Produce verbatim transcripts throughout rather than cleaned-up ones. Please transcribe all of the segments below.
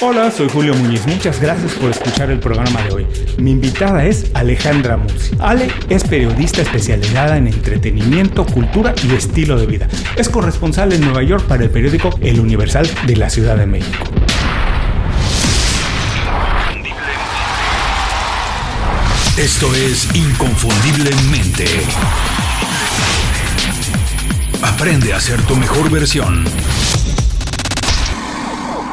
Hola, soy Julio Muñiz. Muchas gracias por escuchar el programa de hoy. Mi invitada es Alejandra Murcia. Ale es periodista especializada en entretenimiento, cultura y estilo de vida. Es corresponsal en Nueva York para el periódico El Universal de la Ciudad de México. Esto es Inconfundiblemente. Aprende a ser tu mejor versión.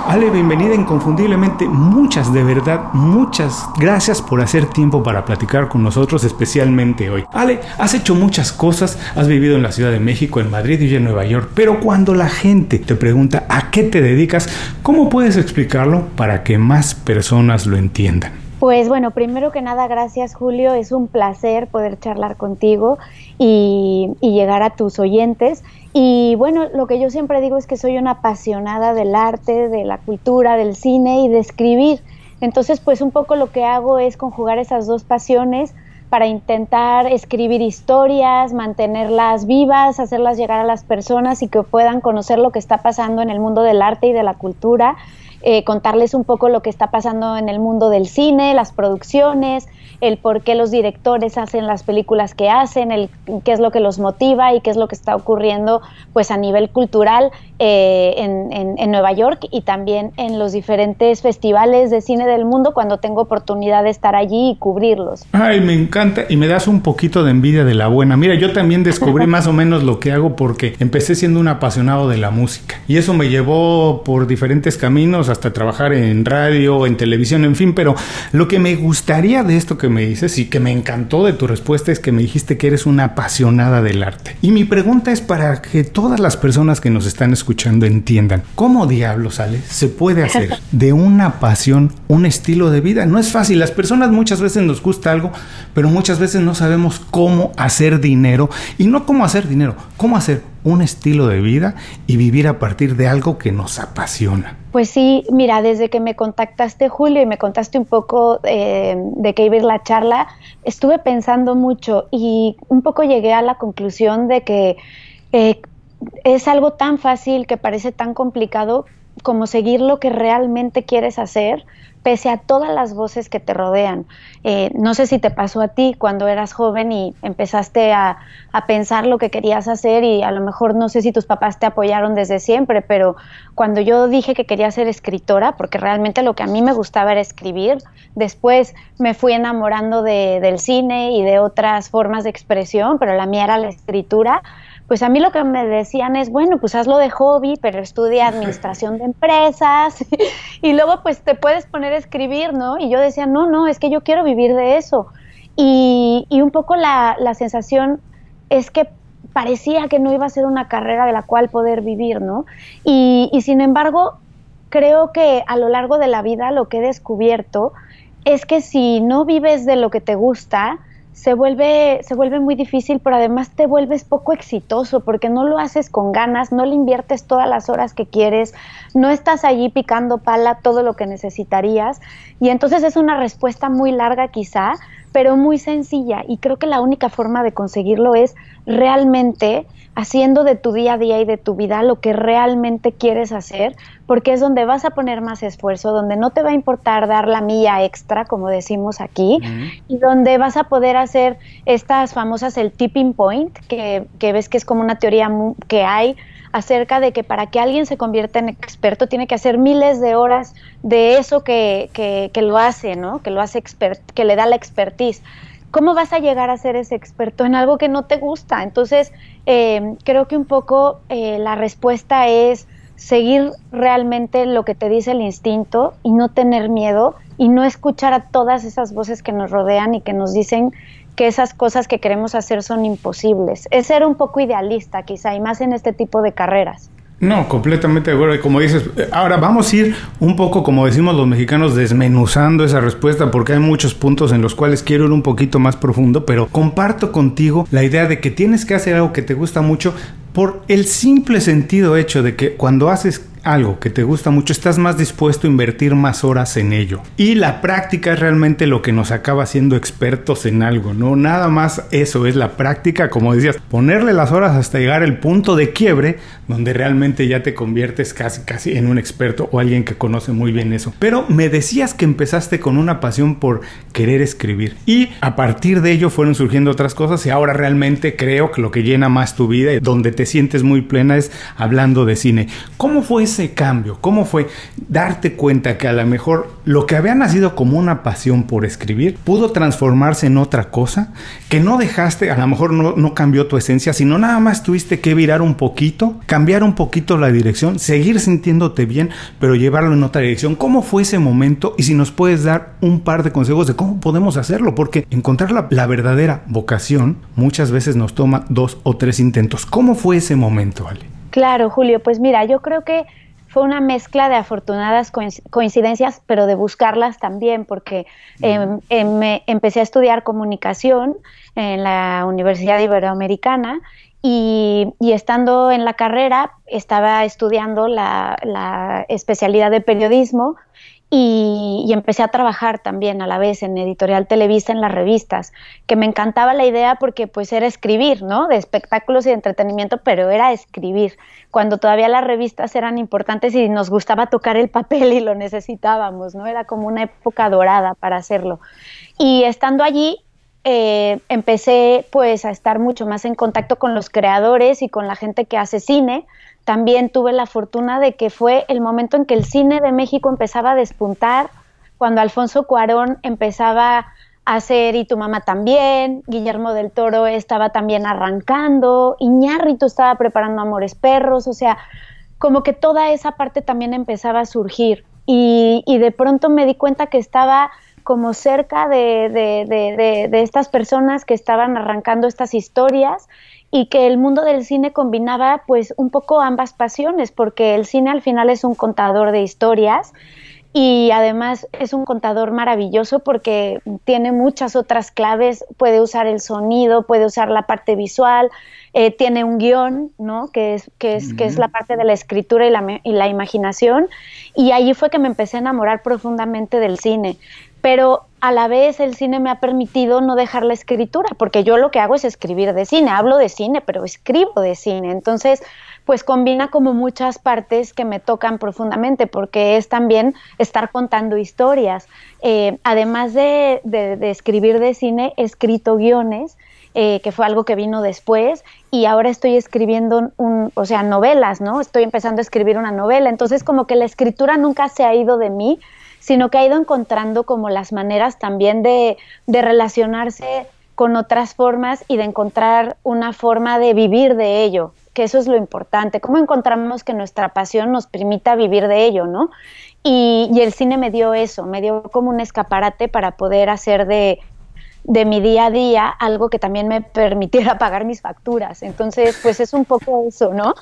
Ale, bienvenida Inconfundiblemente. Muchas, de verdad, muchas gracias por hacer tiempo para platicar con nosotros, especialmente hoy. Ale, has hecho muchas cosas, has vivido en la Ciudad de México, en Madrid y en Nueva York, pero cuando la gente te pregunta a qué te dedicas, ¿cómo puedes explicarlo para que más personas lo entiendan? Pues bueno, primero que nada, gracias Julio, es un placer poder charlar contigo y, y llegar a tus oyentes. Y bueno, lo que yo siempre digo es que soy una apasionada del arte, de la cultura, del cine y de escribir. Entonces, pues un poco lo que hago es conjugar esas dos pasiones para intentar escribir historias, mantenerlas vivas, hacerlas llegar a las personas y que puedan conocer lo que está pasando en el mundo del arte y de la cultura, eh, contarles un poco lo que está pasando en el mundo del cine, las producciones, el por qué los directores hacen las películas que hacen, el qué es lo que los motiva y qué es lo que está ocurriendo pues a nivel cultural eh, en, en, en Nueva York y también en los diferentes festivales de cine del mundo cuando tengo oportunidad de estar allí y cubrirlos. Ay, me encanta y me das un poquito de envidia de la buena. Mira, yo también descubrí más o menos lo que hago porque empecé siendo un apasionado de la música y eso me llevó por diferentes caminos hasta trabajar en radio, en televisión, en fin, pero lo que me gustaría de esto que que me dices y que me encantó de tu respuesta es que me dijiste que eres una apasionada del arte. Y mi pregunta es para que todas las personas que nos están escuchando entiendan, ¿cómo diablos, Ale, se puede hacer de una pasión un estilo de vida? No es fácil. Las personas muchas veces nos gusta algo, pero muchas veces no sabemos cómo hacer dinero y no cómo hacer dinero, cómo hacer un estilo de vida y vivir a partir de algo que nos apasiona. Pues sí, mira, desde que me contactaste, Julio, y me contaste un poco eh, de qué iba a ir la charla, estuve pensando mucho y un poco llegué a la conclusión de que eh, es algo tan fácil que parece tan complicado como seguir lo que realmente quieres hacer, pese a todas las voces que te rodean. Eh, no sé si te pasó a ti cuando eras joven y empezaste a, a pensar lo que querías hacer y a lo mejor no sé si tus papás te apoyaron desde siempre, pero cuando yo dije que quería ser escritora, porque realmente lo que a mí me gustaba era escribir, después me fui enamorando de, del cine y de otras formas de expresión, pero la mía era la escritura. Pues a mí lo que me decían es, bueno, pues hazlo de hobby, pero estudia administración de empresas y luego pues te puedes poner a escribir, ¿no? Y yo decía, no, no, es que yo quiero vivir de eso. Y, y un poco la, la sensación es que parecía que no iba a ser una carrera de la cual poder vivir, ¿no? Y, y sin embargo, creo que a lo largo de la vida lo que he descubierto es que si no vives de lo que te gusta, se vuelve, se vuelve muy difícil, pero además te vuelves poco exitoso porque no lo haces con ganas, no le inviertes todas las horas que quieres, no estás allí picando pala todo lo que necesitarías y entonces es una respuesta muy larga quizá, pero muy sencilla y creo que la única forma de conseguirlo es realmente haciendo de tu día a día y de tu vida lo que realmente quieres hacer, porque es donde vas a poner más esfuerzo, donde no te va a importar dar la milla extra, como decimos aquí, uh-huh. y donde vas a poder hacer estas famosas, el tipping point, que, que ves que es como una teoría mu- que hay acerca de que para que alguien se convierta en experto tiene que hacer miles de horas de eso que, que, que lo hace, ¿no? Que lo hace expert, que le da la expertise. ¿Cómo vas a llegar a ser ese experto en algo que no te gusta? Entonces, eh, creo que un poco eh, la respuesta es seguir realmente lo que te dice el instinto y no tener miedo y no escuchar a todas esas voces que nos rodean y que nos dicen que esas cosas que queremos hacer son imposibles. Es ser un poco idealista quizá y más en este tipo de carreras. No, completamente de acuerdo. Y como dices, ahora vamos a ir un poco, como decimos los mexicanos, desmenuzando esa respuesta porque hay muchos puntos en los cuales quiero ir un poquito más profundo, pero comparto contigo la idea de que tienes que hacer algo que te gusta mucho por el simple sentido hecho de que cuando haces algo que te gusta mucho, estás más dispuesto a invertir más horas en ello. Y la práctica es realmente lo que nos acaba haciendo expertos en algo, ¿no? Nada más eso es la práctica, como decías, ponerle las horas hasta llegar al punto de quiebre donde realmente ya te conviertes casi, casi en un experto o alguien que conoce muy bien eso. Pero me decías que empezaste con una pasión por querer escribir y a partir de ello fueron surgiendo otras cosas y ahora realmente creo que lo que llena más tu vida y donde te sientes muy plena es hablando de cine. ¿Cómo fue ese cambio? ¿Cómo fue darte cuenta que a lo mejor lo que había nacido como una pasión por escribir pudo transformarse en otra cosa? Que no dejaste, a lo mejor no, no cambió tu esencia, sino nada más tuviste que virar un poquito, cambiar un poquito la dirección, seguir sintiéndote bien, pero llevarlo en otra dirección. ¿Cómo fue ese momento? Y si nos puedes dar un par de consejos de cómo podemos hacerlo, porque encontrar la, la verdadera vocación muchas veces nos toma dos o tres intentos. ¿Cómo fue ese momento, Ale? Claro, Julio, pues mira, yo creo que fue una mezcla de afortunadas coincidencias, pero de buscarlas también, porque eh, eh, me empecé a estudiar comunicación en la Universidad Iberoamericana y, y estando en la carrera estaba estudiando la, la especialidad de periodismo y, y empecé a trabajar también a la vez en Editorial Televisa, en las revistas, que me encantaba la idea porque pues era escribir, ¿no? De espectáculos y de entretenimiento, pero era escribir. Cuando todavía las revistas eran importantes y nos gustaba tocar el papel y lo necesitábamos, ¿no? Era como una época dorada para hacerlo. Y estando allí eh, empecé pues a estar mucho más en contacto con los creadores y con la gente que hace cine. También tuve la fortuna de que fue el momento en que el cine de México empezaba a despuntar, cuando Alfonso Cuarón empezaba a hacer Y tu mamá también, Guillermo del Toro estaba también arrancando, Iñárritu estaba preparando Amores Perros, o sea, como que toda esa parte también empezaba a surgir. Y, y de pronto me di cuenta que estaba como cerca de, de, de, de, de estas personas que estaban arrancando estas historias, y que el mundo del cine combinaba pues un poco ambas pasiones, porque el cine al final es un contador de historias y además es un contador maravilloso porque tiene muchas otras claves, puede usar el sonido, puede usar la parte visual, eh, tiene un guión, ¿no? que es, que es, mm-hmm. que es la parte de la escritura y la, y la imaginación, y allí fue que me empecé a enamorar profundamente del cine. Pero a la vez el cine me ha permitido no dejar la escritura, porque yo lo que hago es escribir de cine, hablo de cine, pero escribo de cine. Entonces, pues combina como muchas partes que me tocan profundamente, porque es también estar contando historias. Eh, además de, de, de escribir de cine, he escrito guiones, eh, que fue algo que vino después, y ahora estoy escribiendo, un, o sea, novelas, ¿no? Estoy empezando a escribir una novela. Entonces, como que la escritura nunca se ha ido de mí, sino que ha ido encontrando como las maneras también de, de relacionarse con otras formas y de encontrar una forma de vivir de ello, que eso es lo importante. ¿Cómo encontramos que nuestra pasión nos permita vivir de ello, no? Y, y el cine me dio eso, me dio como un escaparate para poder hacer de, de mi día a día algo que también me permitiera pagar mis facturas. Entonces, pues es un poco eso, ¿no?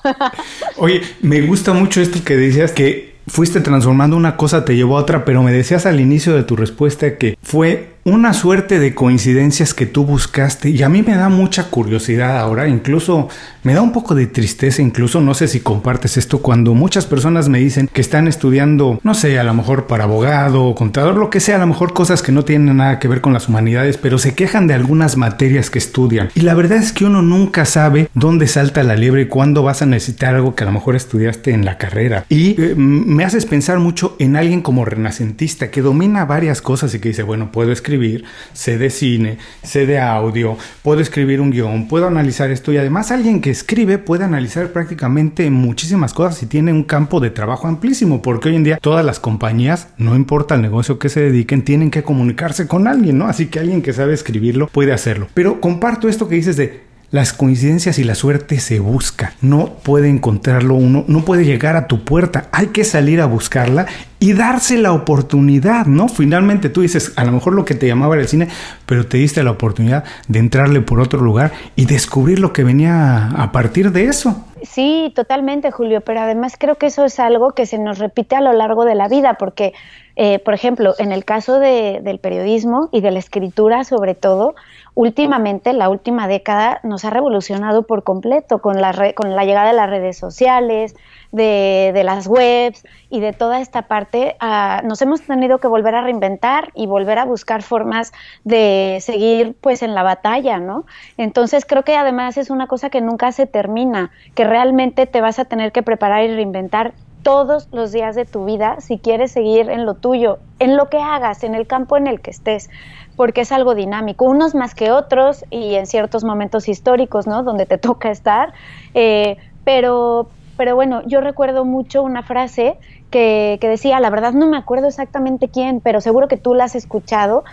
Oye, me gusta mucho esto que decías que fuiste transformando una cosa, te llevó a otra, pero me decías al inicio de tu respuesta que fue una suerte de coincidencias que tú buscaste, y a mí me da mucha curiosidad ahora, incluso me da un poco de tristeza, incluso no sé si compartes esto, cuando muchas personas me dicen que están estudiando, no sé, a lo mejor para abogado o contador, lo que sea, a lo mejor cosas que no tienen nada que ver con las humanidades, pero se quejan de algunas materias que estudian, y la verdad es que uno nunca sabe dónde salta la liebre y cuándo vas a necesitar algo que a lo mejor estudiaste en la carrera, y eh, me haces pensar mucho en alguien como renacentista que domina varias cosas y que dice, bueno, puedo escribir Escribir, sé de cine, sé de audio, puedo escribir un guión, puedo analizar esto, y además alguien que escribe puede analizar prácticamente muchísimas cosas y tiene un campo de trabajo amplísimo, porque hoy en día todas las compañías, no importa el negocio que se dediquen, tienen que comunicarse con alguien, ¿no? Así que alguien que sabe escribirlo puede hacerlo. Pero comparto esto que dices de las coincidencias y la suerte se busca, no puede encontrarlo uno, no puede llegar a tu puerta, hay que salir a buscarla y darse la oportunidad, ¿no? Finalmente tú dices, a lo mejor lo que te llamaba era el cine, pero te diste la oportunidad de entrarle por otro lugar y descubrir lo que venía a partir de eso. Sí, totalmente, Julio, pero además creo que eso es algo que se nos repite a lo largo de la vida, porque, eh, por ejemplo, en el caso de, del periodismo y de la escritura sobre todo, últimamente, la última década, nos ha revolucionado por completo con la, re con la llegada de las redes sociales, de, de las webs y de toda esta parte. Uh, nos hemos tenido que volver a reinventar y volver a buscar formas de seguir pues en la batalla, ¿no? Entonces creo que además es una cosa que nunca se termina, que realmente te vas a tener que preparar y reinventar todos los días de tu vida si quieres seguir en lo tuyo, en lo que hagas, en el campo en el que estés, porque es algo dinámico, unos más que otros y en ciertos momentos históricos, ¿no?, donde te toca estar, eh, pero, pero bueno, yo recuerdo mucho una frase que, que decía, la verdad no me acuerdo exactamente quién, pero seguro que tú la has escuchado,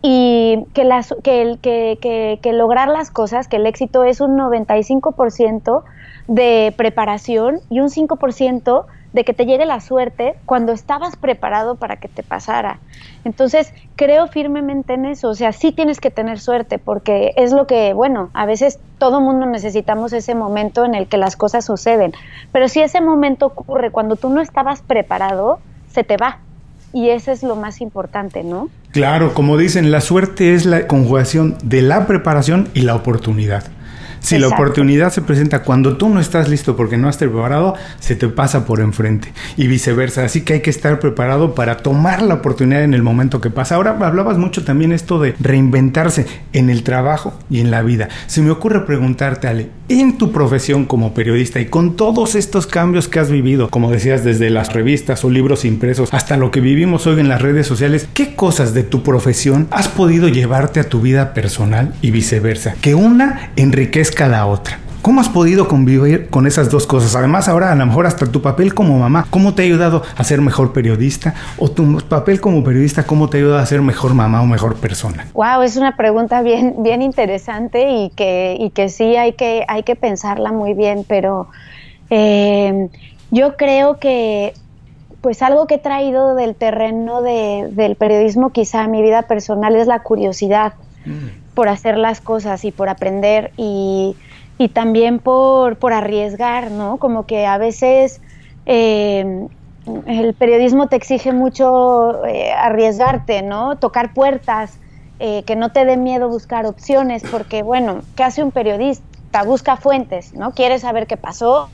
y que, las, que, que, que, que lograr las cosas, que el éxito es un noventa y cinco por ciento de preparación y un cinco por ciento de que te llegue la suerte cuando estabas preparado para que te pasara. Entonces, creo firmemente en eso. O sea, sí tienes que tener suerte porque es lo que, bueno, a veces todo mundo necesitamos ese momento en el que las cosas suceden. Pero si ese momento ocurre cuando tú no estabas preparado, se te va. Y eso es lo más importante, ¿no? Claro, como dicen, la suerte es la conjugación de la preparación y la oportunidad. Si Exacto. la oportunidad se presenta cuando tú no estás listo porque no has preparado, se te pasa por enfrente y viceversa. Así que hay que estar preparado para tomar la oportunidad en el momento que pasa. Ahora hablabas mucho también esto de reinventarse en el trabajo y en la vida. Se me ocurre preguntarte, Ale, en tu profesión como periodista y con todos estos cambios que has vivido, como decías, desde las revistas o libros impresos hasta lo que vivimos hoy en las redes sociales, ¿qué cosas de tu profesión has podido llevarte a tu vida personal y viceversa? Que una enriquezca cada otra. ¿Cómo has podido convivir con esas dos cosas? Además, ahora a lo mejor hasta tu papel como mamá, ¿cómo te ha ayudado a ser mejor periodista? O tu papel como periodista, ¿cómo te ha ayudado a ser mejor mamá o mejor persona? Wow, es una pregunta bien, bien interesante y que, y que sí hay que, hay que pensarla muy bien, pero eh, yo creo que pues algo que he traído del terreno de, del periodismo quizá a mi vida personal es la curiosidad. Mm. Por hacer las cosas y por aprender y, y también por, por arriesgar, ¿no? Como que a veces eh, el periodismo te exige mucho eh, arriesgarte, ¿no? Tocar puertas, eh, que no te dé miedo buscar opciones, porque bueno, ¿qué hace un periodista? Busca fuentes, ¿no? Quiere saber qué pasó,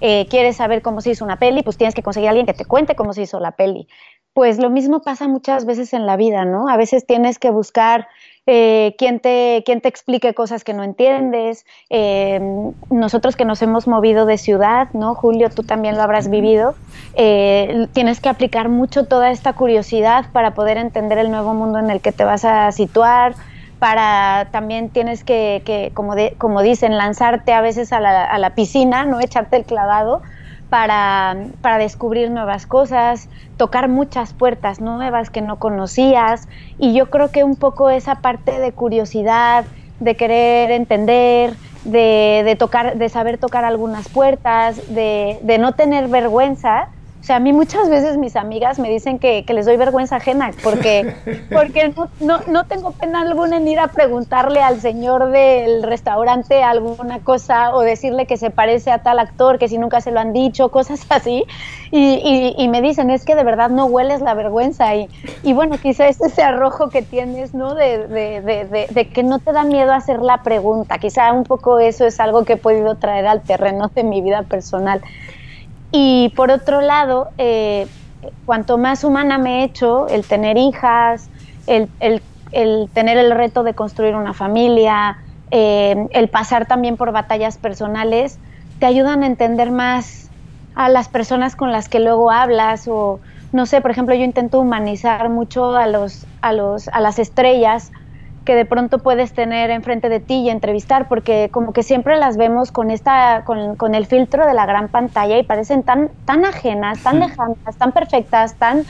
eh, quiere saber cómo se hizo una peli, pues tienes que conseguir a alguien que te cuente cómo se hizo la peli. Pues lo mismo pasa muchas veces en la vida, ¿no? A veces tienes que buscar Eh, ¿quién te, quién te explique cosas que no entiendes? Eh, nosotros que nos hemos movido de ciudad, ¿no? Julio, tú también lo habrás vivido. Eh, tienes que aplicar mucho toda esta curiosidad para poder entender el nuevo mundo en el que te vas a situar. Para también tienes que, que como, de, como dicen, lanzarte a veces a la, a la piscina, ¿no? Echarte el clavado. Para, para descubrir nuevas cosas, tocar muchas puertas nuevas que no conocías, y yo creo que un poco esa parte de curiosidad, de querer entender, de, de tocar, de saber tocar algunas puertas, de, de no tener vergüenza. O sea, a mí muchas veces mis amigas me dicen que, que les doy vergüenza ajena porque, porque no, no, no tengo pena alguna en ir a preguntarle al señor del restaurante alguna cosa o decirle que se parece a tal actor, que si nunca se lo han dicho, cosas así. Y, y, y me dicen, es que de verdad no hueles la vergüenza. Y, y bueno, quizás ese arrojo que tienes, ¿no? De, de, de, de, de que no te da miedo hacer la pregunta. Quizá un poco eso es algo que he podido traer al terreno de mi vida personal. Y por otro lado, eh, cuanto más humana me he hecho, el tener hijas, el, el, el tener el reto de construir una familia, eh, el pasar también por batallas personales, te ayudan a entender más a las personas con las que luego hablas o, no sé, por ejemplo, yo intento humanizar mucho a los, a los, a las estrellas que de pronto puedes tener enfrente de ti y entrevistar, porque como que siempre las vemos con esta con, con el filtro de la gran pantalla y parecen tan, tan ajenas, tan lejanas, tan perfectas, tan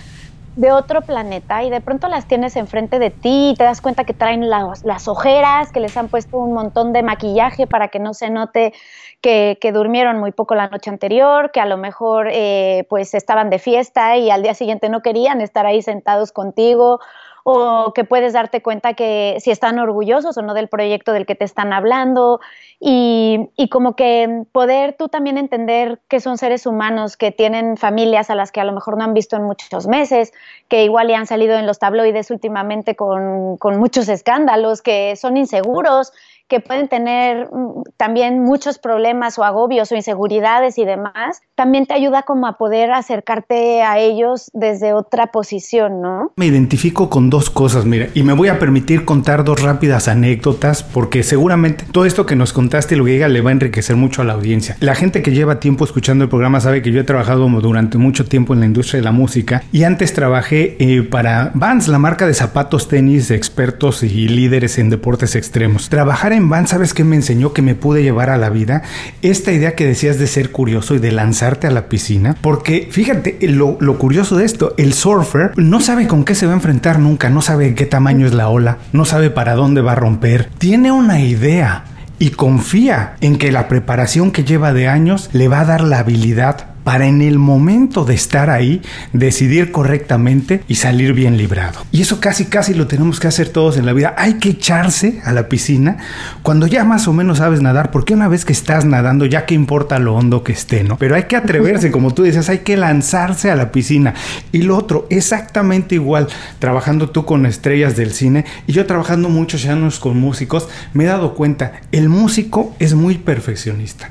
de otro planeta, y de pronto las tienes enfrente de ti y te das cuenta que traen las, las ojeras, que les han puesto un montón de maquillaje para que no se note que, que durmieron muy poco la noche anterior, que a lo mejor eh, pues estaban de fiesta y al día siguiente no querían estar ahí sentados contigo, o que puedes darte cuenta que si están orgullosos o no del proyecto del que te están hablando y, y como que poder tú también entender que son seres humanos, que tienen familias a las que a lo mejor no han visto en muchos meses, que igual le han salido en los tabloides últimamente con, con muchos escándalos, que son inseguros, que pueden tener también muchos problemas o agobios o inseguridades y demás, también te ayuda como a poder acercarte a ellos desde otra posición, ¿no? Me identifico con dos cosas, mira, y me voy a permitir contar dos rápidas anécdotas porque seguramente todo esto que nos contaste, lo que diga, le va a enriquecer mucho a la audiencia. La gente que lleva tiempo escuchando el programa sabe que yo he trabajado durante mucho tiempo en la industria de la música y antes trabajé eh, para Vans, la marca de zapatos, tenis, de expertos y líderes en deportes extremos. Trabajar en Vans, ¿sabes qué me enseñó? Que me pude llevar a la vida esta idea que decías de ser curioso y de lanzarte a la piscina, porque fíjate lo, lo curioso de esto, el surfer no sabe con qué se va a enfrentar nunca, no sabe qué tamaño es la ola, no sabe para dónde va a romper, tiene una idea y confía en que la preparación que lleva de años le va a dar la habilidad para en el momento de estar ahí decidir correctamente y salir bien librado. Y eso casi casi lo tenemos que hacer todos en la vida. Hay que echarse a la piscina cuando ya más o menos sabes nadar, porque una vez que estás nadando ya que importa lo hondo que esté, ¿no? Pero hay que atreverse, como tú dices, hay que lanzarse a la piscina. Y lo otro, exactamente igual, trabajando tú con estrellas del cine y yo trabajando muchos años con músicos, me he dado cuenta, el músico es muy perfeccionista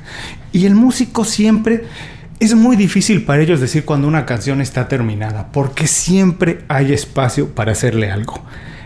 y el músico siempre... Es muy difícil para ellos decir cuando una canción está terminada, porque siempre hay espacio para hacerle algo.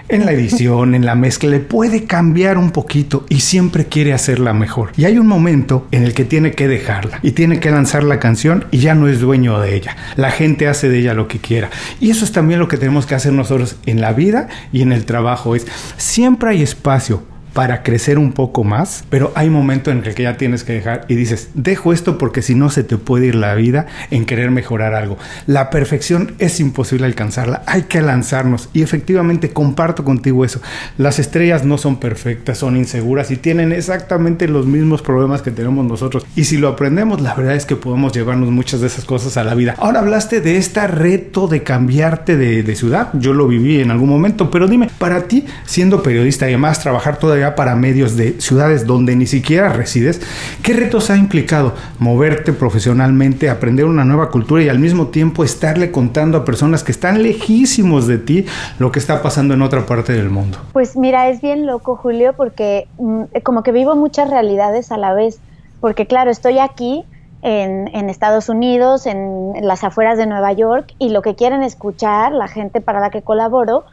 En la edición, en la mezcla, le puede cambiar un poquito y siempre quiere hacerla mejor. Y hay un momento en el que tiene que dejarla y tiene que lanzar la canción y ya no es dueño de ella. La gente hace de ella lo que quiera. Y eso es también lo que tenemos que hacer nosotros en la vida y en el trabajo. Es siempre hay espacio para crecer un poco más, pero hay momento en el que ya tienes que dejar y dices, dejo esto porque si no se te puede ir la vida en querer mejorar algo. La perfección es imposible alcanzarla, hay que lanzarnos y efectivamente comparto contigo eso. Las estrellas no son perfectas, son inseguras y tienen exactamente los mismos problemas que tenemos nosotros. Y si lo aprendemos, la verdad es que podemos llevarnos muchas de esas cosas a la vida. Ahora hablaste de este reto de cambiarte de, de ciudad, yo lo viví en algún momento, pero dime, para ti, siendo periodista y además trabajar todavía para medios de ciudades donde ni siquiera resides, ¿qué retos ha implicado moverte profesionalmente, aprender una nueva cultura y al mismo tiempo estarle contando a personas que están lejísimos de ti lo que está pasando en otra parte del mundo? Pues mira, es bien loco, Julio, porque mmm, como que vivo muchas realidades a la vez, porque claro, estoy aquí en, en Estados Unidos, en, en las afueras de Nueva York, y lo que quieren escuchar la gente para la que colaboro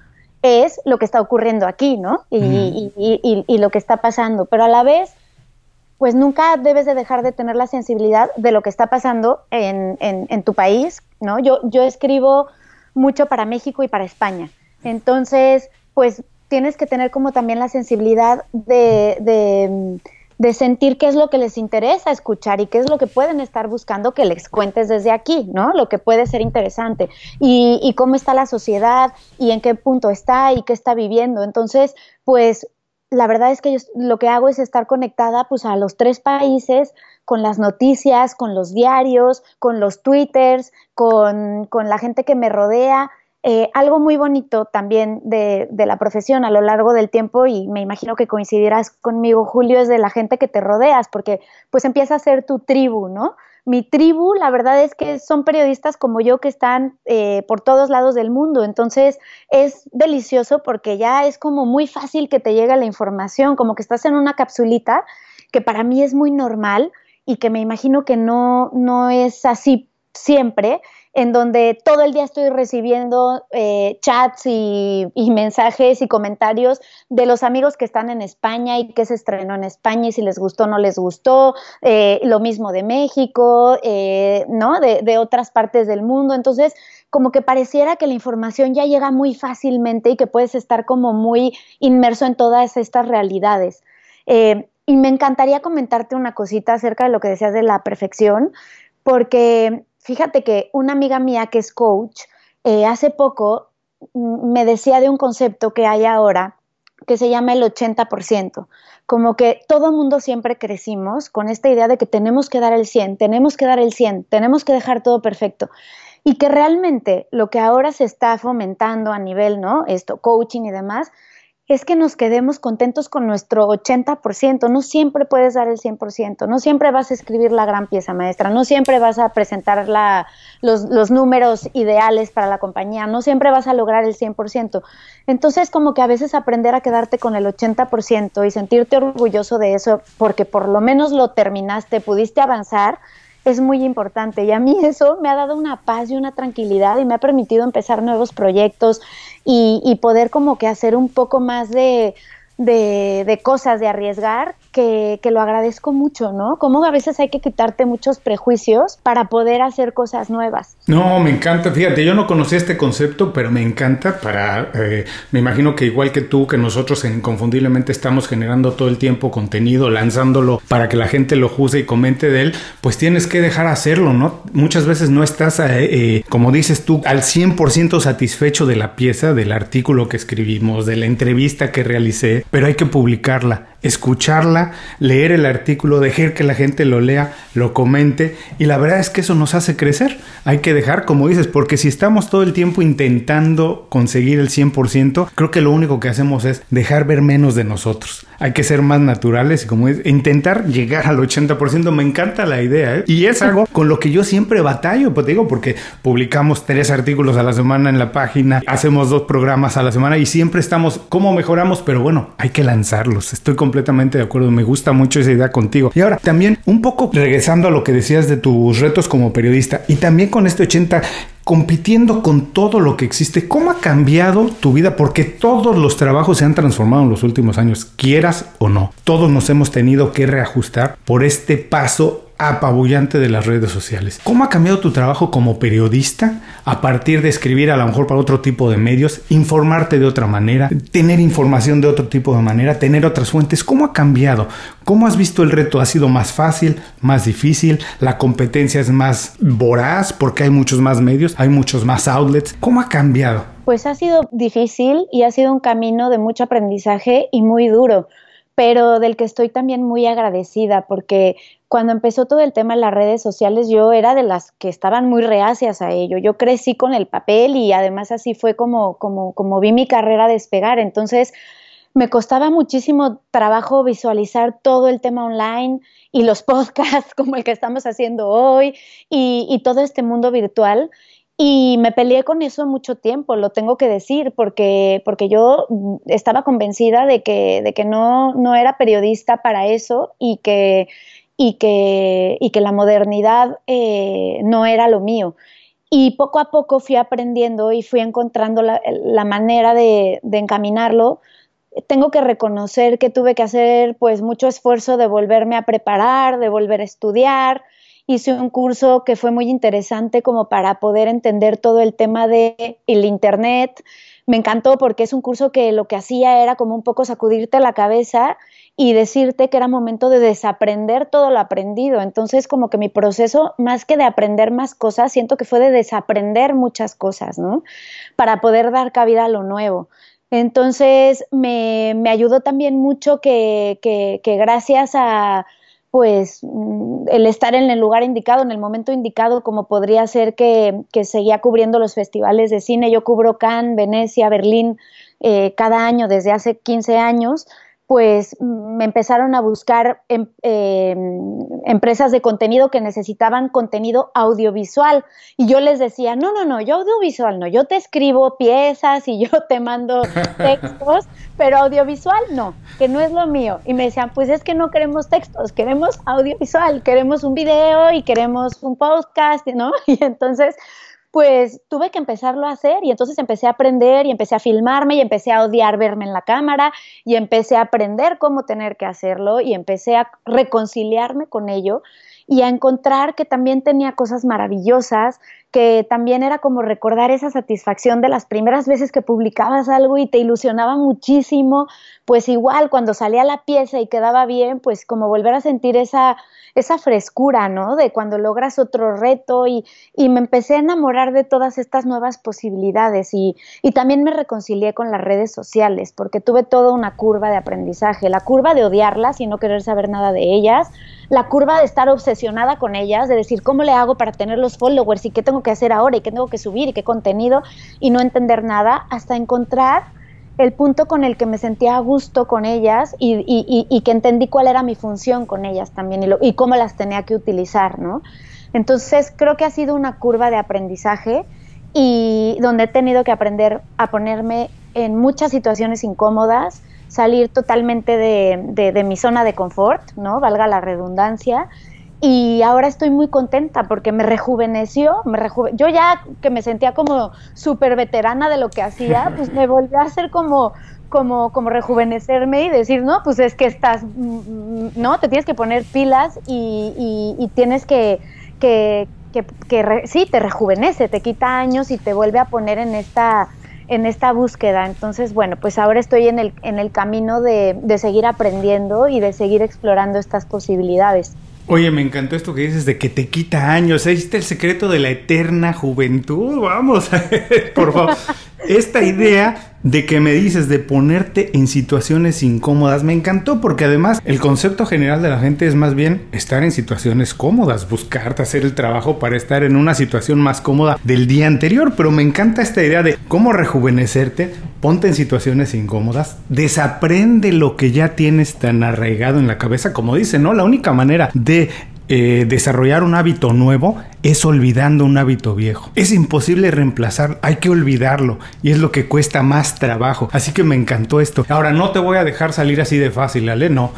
es lo que está ocurriendo aquí, ¿no? Y, mm. y, y, y, y lo que está pasando. Pero a la vez, pues nunca debes de dejar de tener la sensibilidad de lo que está pasando en, en, en tu país, ¿no? Yo, yo escribo mucho para México y para España. Entonces, pues tienes que tener como también la sensibilidad de, de, de sentir qué es lo que les interesa escuchar y qué es lo que pueden estar buscando que les cuentes desde aquí, ¿no? Lo que puede ser interesante y, y cómo está la sociedad y en qué punto está y qué está viviendo. Entonces, pues la verdad es que yo lo que hago es estar conectada pues a los tres países con las noticias, con los diarios, con los twitters, con, con la gente que me rodea. Eh, algo muy bonito también de, de la profesión a lo largo del tiempo, y me imagino que coincidirás conmigo, Julio, es de la gente que te rodeas, porque pues empieza a ser tu tribu, ¿no? Mi tribu, la verdad es que son periodistas como yo que están eh, por todos lados del mundo, entonces es delicioso porque ya es como muy fácil que te llegue la información, como que estás en una capsulita que para mí es muy normal y que me imagino que no, no es así siempre, en donde todo el día estoy recibiendo eh, chats y, y mensajes y comentarios de los amigos que están en España y qué se estrenó en España y si les gustó o no les gustó, eh, lo mismo de México, eh, ¿no? De, de otras partes del mundo. Entonces, como que pareciera que la información ya llega muy fácilmente y que puedes estar como muy inmerso en todas estas realidades. Eh, y me encantaría comentarte una cosita acerca de lo que decías de la perfección, porque... Fíjate que una amiga mía que es coach, eh, hace poco me decía de un concepto que hay ahora que se llama el ochenta por ciento, como que todo mundo siempre crecimos con esta idea de que tenemos que dar el cien, tenemos que dar el cien, tenemos que dejar todo perfecto. y que realmente lo que ahora se está fomentando a nivel, ¿no?, esto, coaching y demás, es que nos quedemos contentos con nuestro ochenta por ciento. No siempre puedes dar el cien por ciento, no siempre vas a escribir la gran pieza maestra, no siempre vas a presentar la, los, los números ideales para la compañía, no siempre vas a lograr el cien por ciento. Entonces, como que a veces aprender a quedarte con el ochenta por ciento y sentirte orgulloso de eso, porque por lo menos lo terminaste, pudiste avanzar, es muy importante. Y a mí eso me ha dado una paz y una tranquilidad y me ha permitido empezar nuevos proyectos y, y poder como que hacer un poco más de, de, de cosas, de arriesgar, que, que lo agradezco mucho, ¿no? Como a veces hay que quitarte muchos prejuicios para poder hacer cosas nuevas. No, me encanta. Fíjate, yo no conocía este concepto, pero me encanta para... Eh, me imagino que igual que tú, que nosotros en Inconfundiblemente estamos generando todo el tiempo contenido, lanzándolo para que la gente lo juzgue y comente de él, pues tienes que dejar hacerlo, ¿no? Muchas veces no estás, eh, eh, como dices tú, al cien por ciento satisfecho de la pieza, del artículo que escribimos, de la entrevista que realicé, pero hay que publicarla, escucharla, leer el artículo, dejar que la gente lo lea, lo comente, y la verdad es que eso nos hace crecer. Hay que dejar, como dices, porque si estamos todo el tiempo intentando conseguir el cien por ciento, creo que lo único que hacemos es dejar ver menos de nosotros. Hay que ser más naturales y, como es, intentar llegar al ochenta por ciento. Me encanta la idea, ¿eh? Y es algo con lo que yo siempre batallo, pues te digo, porque publicamos tres artículos a la semana en la página, hacemos dos programas a la semana y siempre estamos, ¿cómo mejoramos? Pero bueno, hay que lanzarlos. Estoy con completamente de acuerdo, me gusta mucho esa idea contigo. Y ahora también un poco regresando a lo que decías de tus retos como periodista y también con este ochenta, compitiendo con todo lo que existe, ¿cómo ha cambiado tu vida? Porque todos los trabajos se han transformado en los últimos años, quieras o no. Todos nos hemos tenido que reajustar por este paso apabullante de las redes sociales. ¿Cómo ha cambiado tu trabajo como periodista a partir de escribir a lo mejor para otro tipo de medios, informarte de otra manera, tener información de otro tipo de manera, tener otras fuentes? ¿Cómo ha cambiado? ¿Cómo has visto el reto? ¿Ha sido más fácil, más difícil? ¿La competencia es más voraz porque hay muchos más medios, hay muchos más outlets? ¿Cómo ha cambiado? Pues ha sido difícil y ha sido un camino de mucho aprendizaje y muy duro, pero del que estoy también muy agradecida, porque cuando empezó todo el tema en las redes sociales yo era de las que estaban muy reacias a ello. Yo crecí con el papel y además así fue como, como, como vi mi carrera despegar. Entonces me costaba muchísimo trabajo visualizar todo el tema online y los podcasts como el que estamos haciendo hoy y, y todo este mundo virtual. Y me peleé con eso mucho tiempo, lo tengo que decir, porque, porque yo estaba convencida de que, de que no, no era periodista para eso y que, y que, y que la modernidad eh, no era lo mío. Y poco a poco fui aprendiendo y fui encontrando la, la manera de, de encaminarlo. Tengo que reconocer que tuve que hacer pues mucho esfuerzo de volverme a preparar, de volver a estudiar. Hice un curso que fue muy interesante como para poder entender todo el tema de el internet. Me encantó porque es un curso que lo que hacía era como un poco sacudirte la cabeza y decirte que era momento de desaprender todo lo aprendido. Entonces, como que mi proceso, más que de aprender más cosas, siento que fue de desaprender muchas cosas, ¿no? Para poder dar cabida a lo nuevo. Entonces, me, me ayudó también mucho que, que, que gracias a... pues el estar en el lugar indicado, en el momento indicado, como podría ser que, que seguía cubriendo los festivales de cine. Yo cubro Cannes, Venecia, Berlín eh, cada año desde hace quince años, pues me empezaron a buscar em, eh, empresas de contenido que necesitaban contenido audiovisual y yo les decía, no, no, no, yo audiovisual no, yo te escribo piezas y yo te mando textos, pero audiovisual no, que no es lo mío. Y me decían, pues es que no queremos textos, queremos audiovisual, queremos un video y queremos un podcast, ¿no? Y entonces... pues tuve que empezarlo a hacer y entonces empecé a aprender y empecé a filmarme y empecé a odiar verme en la cámara y empecé a aprender cómo tener que hacerlo y empecé a reconciliarme con ello y a encontrar que también tenía cosas maravillosas, que también era como recordar esa satisfacción de las primeras veces que publicabas algo y te ilusionaba muchísimo, pues igual cuando salía la pieza y quedaba bien, pues como volver a sentir esa, esa frescura, ¿no? De cuando logras otro reto y, y me empecé a enamorar de todas estas nuevas posibilidades y, y también me reconcilié con las redes sociales porque tuve toda una curva de aprendizaje, la curva de odiarlas y no querer saber nada de ellas, la curva de estar obsesionada con ellas, de decir, ¿cómo le hago para tener los followers y qué tengo tengo que hacer ahora y qué tengo que subir y qué contenido, y no entender nada, hasta encontrar el punto con el que me sentía a gusto con ellas y, y, y, y que entendí cuál era mi función con ellas también y, lo, y cómo las tenía que utilizar, ¿no? Entonces creo que ha sido una curva de aprendizaje y donde he tenido que aprender a ponerme en muchas situaciones incómodas, salir totalmente de, de, de mi zona de confort, ¿no? Valga la redundancia. Y ahora estoy muy contenta porque me rejuveneció, me rejuve... yo ya que me sentía como súper veterana de lo que hacía, pues me volvió a hacer como, como, como rejuvenecerme y decir, no, pues es que estás, no, te tienes que poner pilas y, y, y tienes que, que, que, que re... sí, te rejuvenece, te quita años y te vuelve a poner en esta, en esta búsqueda. Entonces, bueno, pues ahora estoy en el, en el camino de, de seguir aprendiendo y de seguir explorando estas posibilidades. Oye, me encantó esto que dices de que te quita años. Ahí está el secreto de la eterna juventud. Vamos, a ver, por favor. Esta idea de que me dices de ponerte en situaciones incómodas me encantó, porque además el concepto general de la gente es más bien estar en situaciones cómodas, buscarte hacer el trabajo para estar en una situación más cómoda del día anterior. Pero me encanta esta idea de cómo rejuvenecerte. Ponte en situaciones incómodas, desaprende lo que ya tienes tan arraigado en la cabeza, como dicen, ¿no? La única manera de eh, desarrollar un hábito nuevo es olvidando un hábito viejo. Es imposible reemplazarlo, hay que olvidarlo, y es lo que cuesta más trabajo. Así que me encantó esto. Ahora, no te voy a dejar salir así de fácil, Ale, no.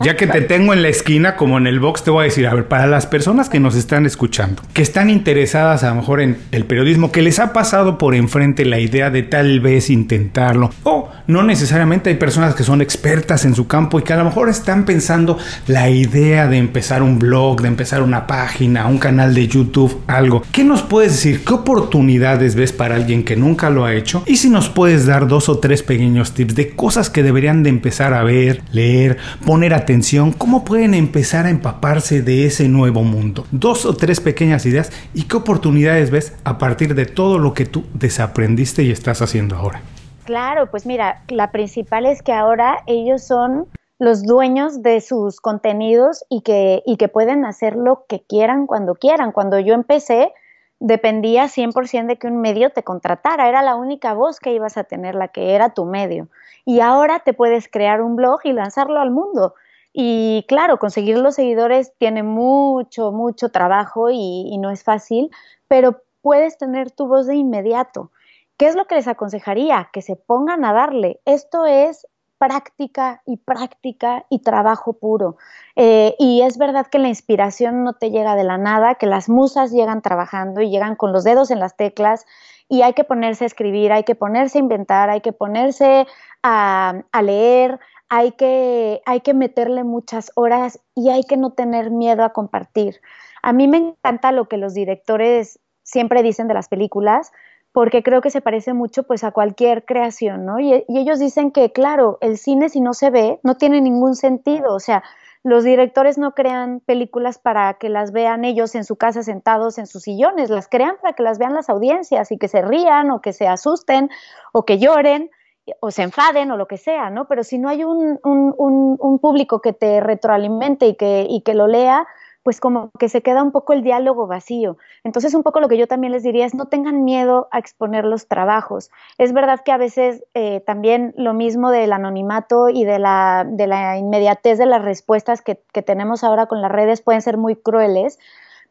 Ya que te tengo en la esquina, como en el box, te voy a decir, a ver, para las personas que nos están escuchando, que están interesadas a lo mejor en el periodismo, que les ha pasado por enfrente la idea de tal vez intentarlo, o no necesariamente, hay personas que son expertas en su campo y que a lo mejor están pensando la idea de empezar un blog, de empezar una página, un canal de YouTube, algo. ¿Qué nos puedes decir? ¿Qué oportunidades ves para alguien que nunca lo ha hecho? Y si nos puedes dar dos o tres pequeños tips de cosas que deberían de empezar a ver, leer, poner atención, ¿cómo pueden empezar a empaparse de ese nuevo mundo? Dos o tres pequeñas ideas y qué oportunidades ves a partir de todo lo que tú desaprendiste y estás haciendo ahora. Claro, pues mira, la principal es que ahora ellos son los dueños de sus contenidos y que, y que pueden hacer lo que quieran cuando quieran. Cuando yo empecé, dependía cien por ciento de que un medio te contratara. Era la única voz que ibas a tener, la que era tu medio. Y ahora te puedes crear un blog y lanzarlo al mundo. Y claro, conseguir los seguidores tiene mucho, mucho trabajo y, y no es fácil, pero puedes tener tu voz de inmediato. ¿Qué es lo que les aconsejaría? Que se pongan a darle. Esto es práctica y práctica y trabajo puro. Eh, y es verdad que la inspiración no te llega de la nada, que las musas llegan trabajando y llegan con los dedos en las teclas, y hay que ponerse a escribir, hay que ponerse a inventar, hay que ponerse a, a leer, hay que, hay que meterle muchas horas y hay que no tener miedo a compartir. A mí me encanta lo que los directores siempre dicen de las películas, porque creo que se parece mucho pues a cualquier creación, ¿no? Y, y ellos dicen que, claro, el cine si no se ve no tiene ningún sentido, o sea, los directores no crean películas para que las vean ellos en su casa sentados en sus sillones, las crean para que las vean las audiencias y que se rían o que se asusten o que lloren o se enfaden o lo que sea, ¿no? Pero si no hay un, un, un, un público que te retroalimente y que, y que lo lea, pues como que se queda un poco el diálogo vacío. Entonces un poco lo que yo también les diría es no tengan miedo a exponer los trabajos. Es verdad que a veces eh, también lo mismo del anonimato y de la, de la inmediatez de las respuestas que, que tenemos ahora con las redes pueden ser muy crueles,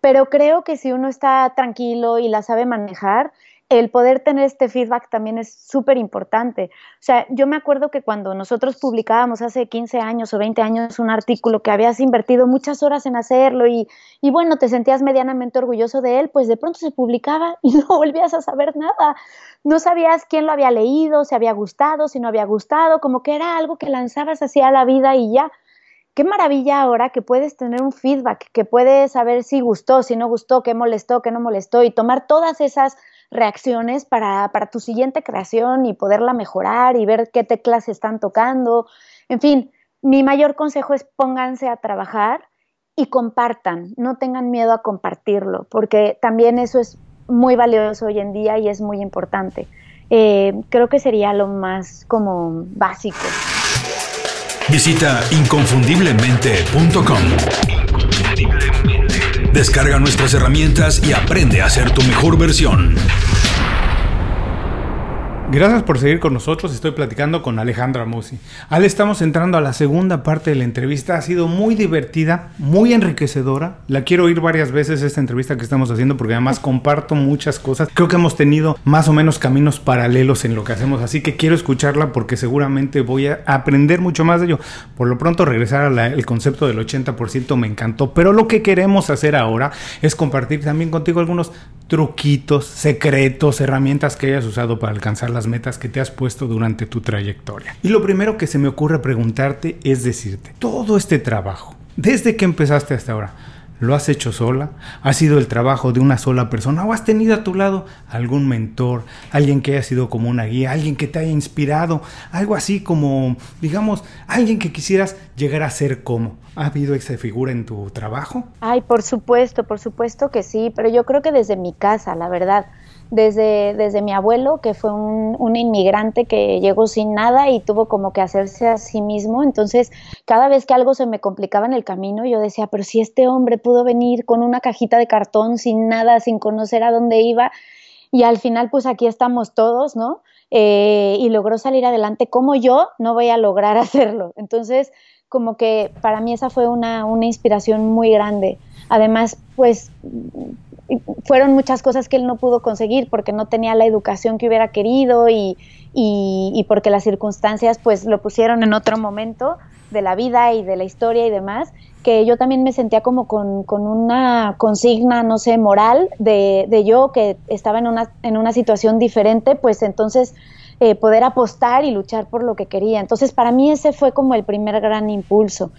pero creo que si uno está tranquilo y la sabe manejar, el poder tener este feedback también es súper importante. O sea, yo me acuerdo que cuando nosotros publicábamos hace quince años o veinte años un artículo que habías invertido muchas horas en hacerlo y, y bueno, te sentías medianamente orgulloso de él, pues de pronto se publicaba y no volvías a saber nada. No sabías quién lo había leído, si había gustado, si no había gustado, como que era algo que lanzabas hacia la vida y ya. Qué maravilla ahora que puedes tener un feedback, que puedes saber si gustó, si no gustó, qué molestó, qué no molestó y tomar todas esas reacciones para, para tu siguiente creación y poderla mejorar y ver qué teclas están tocando. En fin, mi mayor consejo es pónganse a trabajar y compartan, no tengan miedo a compartirlo, porque también eso es muy valioso hoy en día y es muy importante. Eh, creo que sería lo más como básico. Visita inconfundiblemente punto com. Descarga nuestras herramientas y aprende a ser tu mejor versión. Gracias por seguir con nosotros. Estoy platicando con Alejandra Murcia. Ale, estamos entrando a la segunda parte de la entrevista. Ha sido muy divertida, muy enriquecedora. La quiero oír varias veces esta entrevista que estamos haciendo porque además comparto muchas cosas. Creo que hemos tenido más o menos caminos paralelos en lo que hacemos, así que quiero escucharla porque seguramente voy a aprender mucho más de ello. Por lo pronto, regresar al concepto del ochenta por ciento me encantó, pero lo que queremos hacer ahora es compartir también contigo algunos truquitos, secretos, herramientas que hayas usado para alcanzar las metas que te has puesto durante tu trayectoria. Y lo primero que se me ocurre preguntarte es decirte, todo este trabajo, desde que empezaste hasta ahora, ¿lo has hecho sola? ¿Ha sido el trabajo de una sola persona? ¿O has tenido a tu lado algún mentor, alguien que haya sido como una guía, alguien que te haya inspirado, algo así como, digamos, alguien que quisieras llegar a ser como? ¿Ha habido esa figura en tu trabajo? Ay, por supuesto, por supuesto que sí, pero yo creo que desde mi casa, la verdad, desde, desde mi abuelo, que fue un, un inmigrante que llegó sin nada y tuvo como que hacerse a sí mismo. Entonces, cada vez que algo se me complicaba en el camino, yo decía, pero si este hombre pudo venir con una cajita de cartón, sin nada, sin conocer a dónde iba, y al final, pues aquí estamos todos, ¿no? Eh, y logró salir adelante, ¿cómo yo no voy a lograr hacerlo? Entonces, como que para mí esa fue una, una inspiración muy grande. Además, pues fueron muchas cosas que él no pudo conseguir porque no tenía la educación que hubiera querido y, y, y porque las circunstancias pues lo pusieron en otro momento de la vida y de la historia y demás, que yo también me sentía como con, con una consigna, no sé, moral de, de yo que estaba en una, en una situación diferente, pues entonces Eh, poder apostar y luchar por lo que quería. Entonces, para mí ese fue como el primer gran impulso.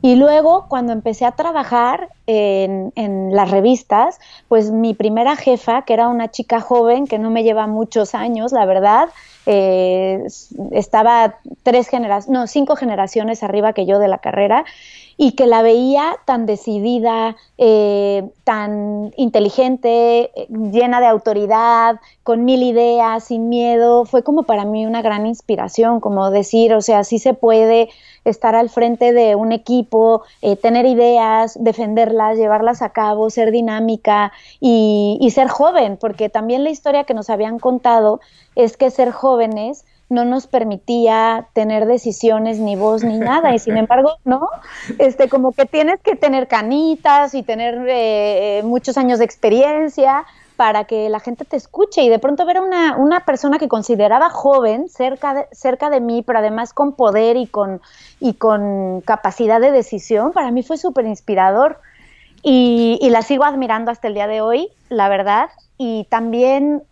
Y luego, cuando empecé a trabajar en, en las revistas, pues mi primera jefa, que era una chica joven, que no me lleva muchos años, la verdad, eh, estaba tres generaciones, no, cinco generaciones arriba que yo de la carrera, y que la veía tan decidida, eh, tan inteligente, llena de autoridad, con mil ideas, sin miedo, fue como para mí una gran inspiración, como decir, o sea, sí se puede estar al frente de un equipo, eh, tener ideas, defenderlas, llevarlas a cabo, ser dinámica y, y ser joven, porque también la historia que nos habían contado es que ser jóvenes no nos permitía tener decisiones, ni voz, ni nada, y sin embargo, ¿no? Este, como que tienes que tener canitas y tener eh, muchos años de experiencia para que la gente te escuche, y de pronto ver a una, una persona que consideraba joven cerca de, cerca de mí, pero además con poder y con, y con capacidad de decisión, para mí fue súper inspirador, y, y la sigo admirando hasta el día de hoy, la verdad, y también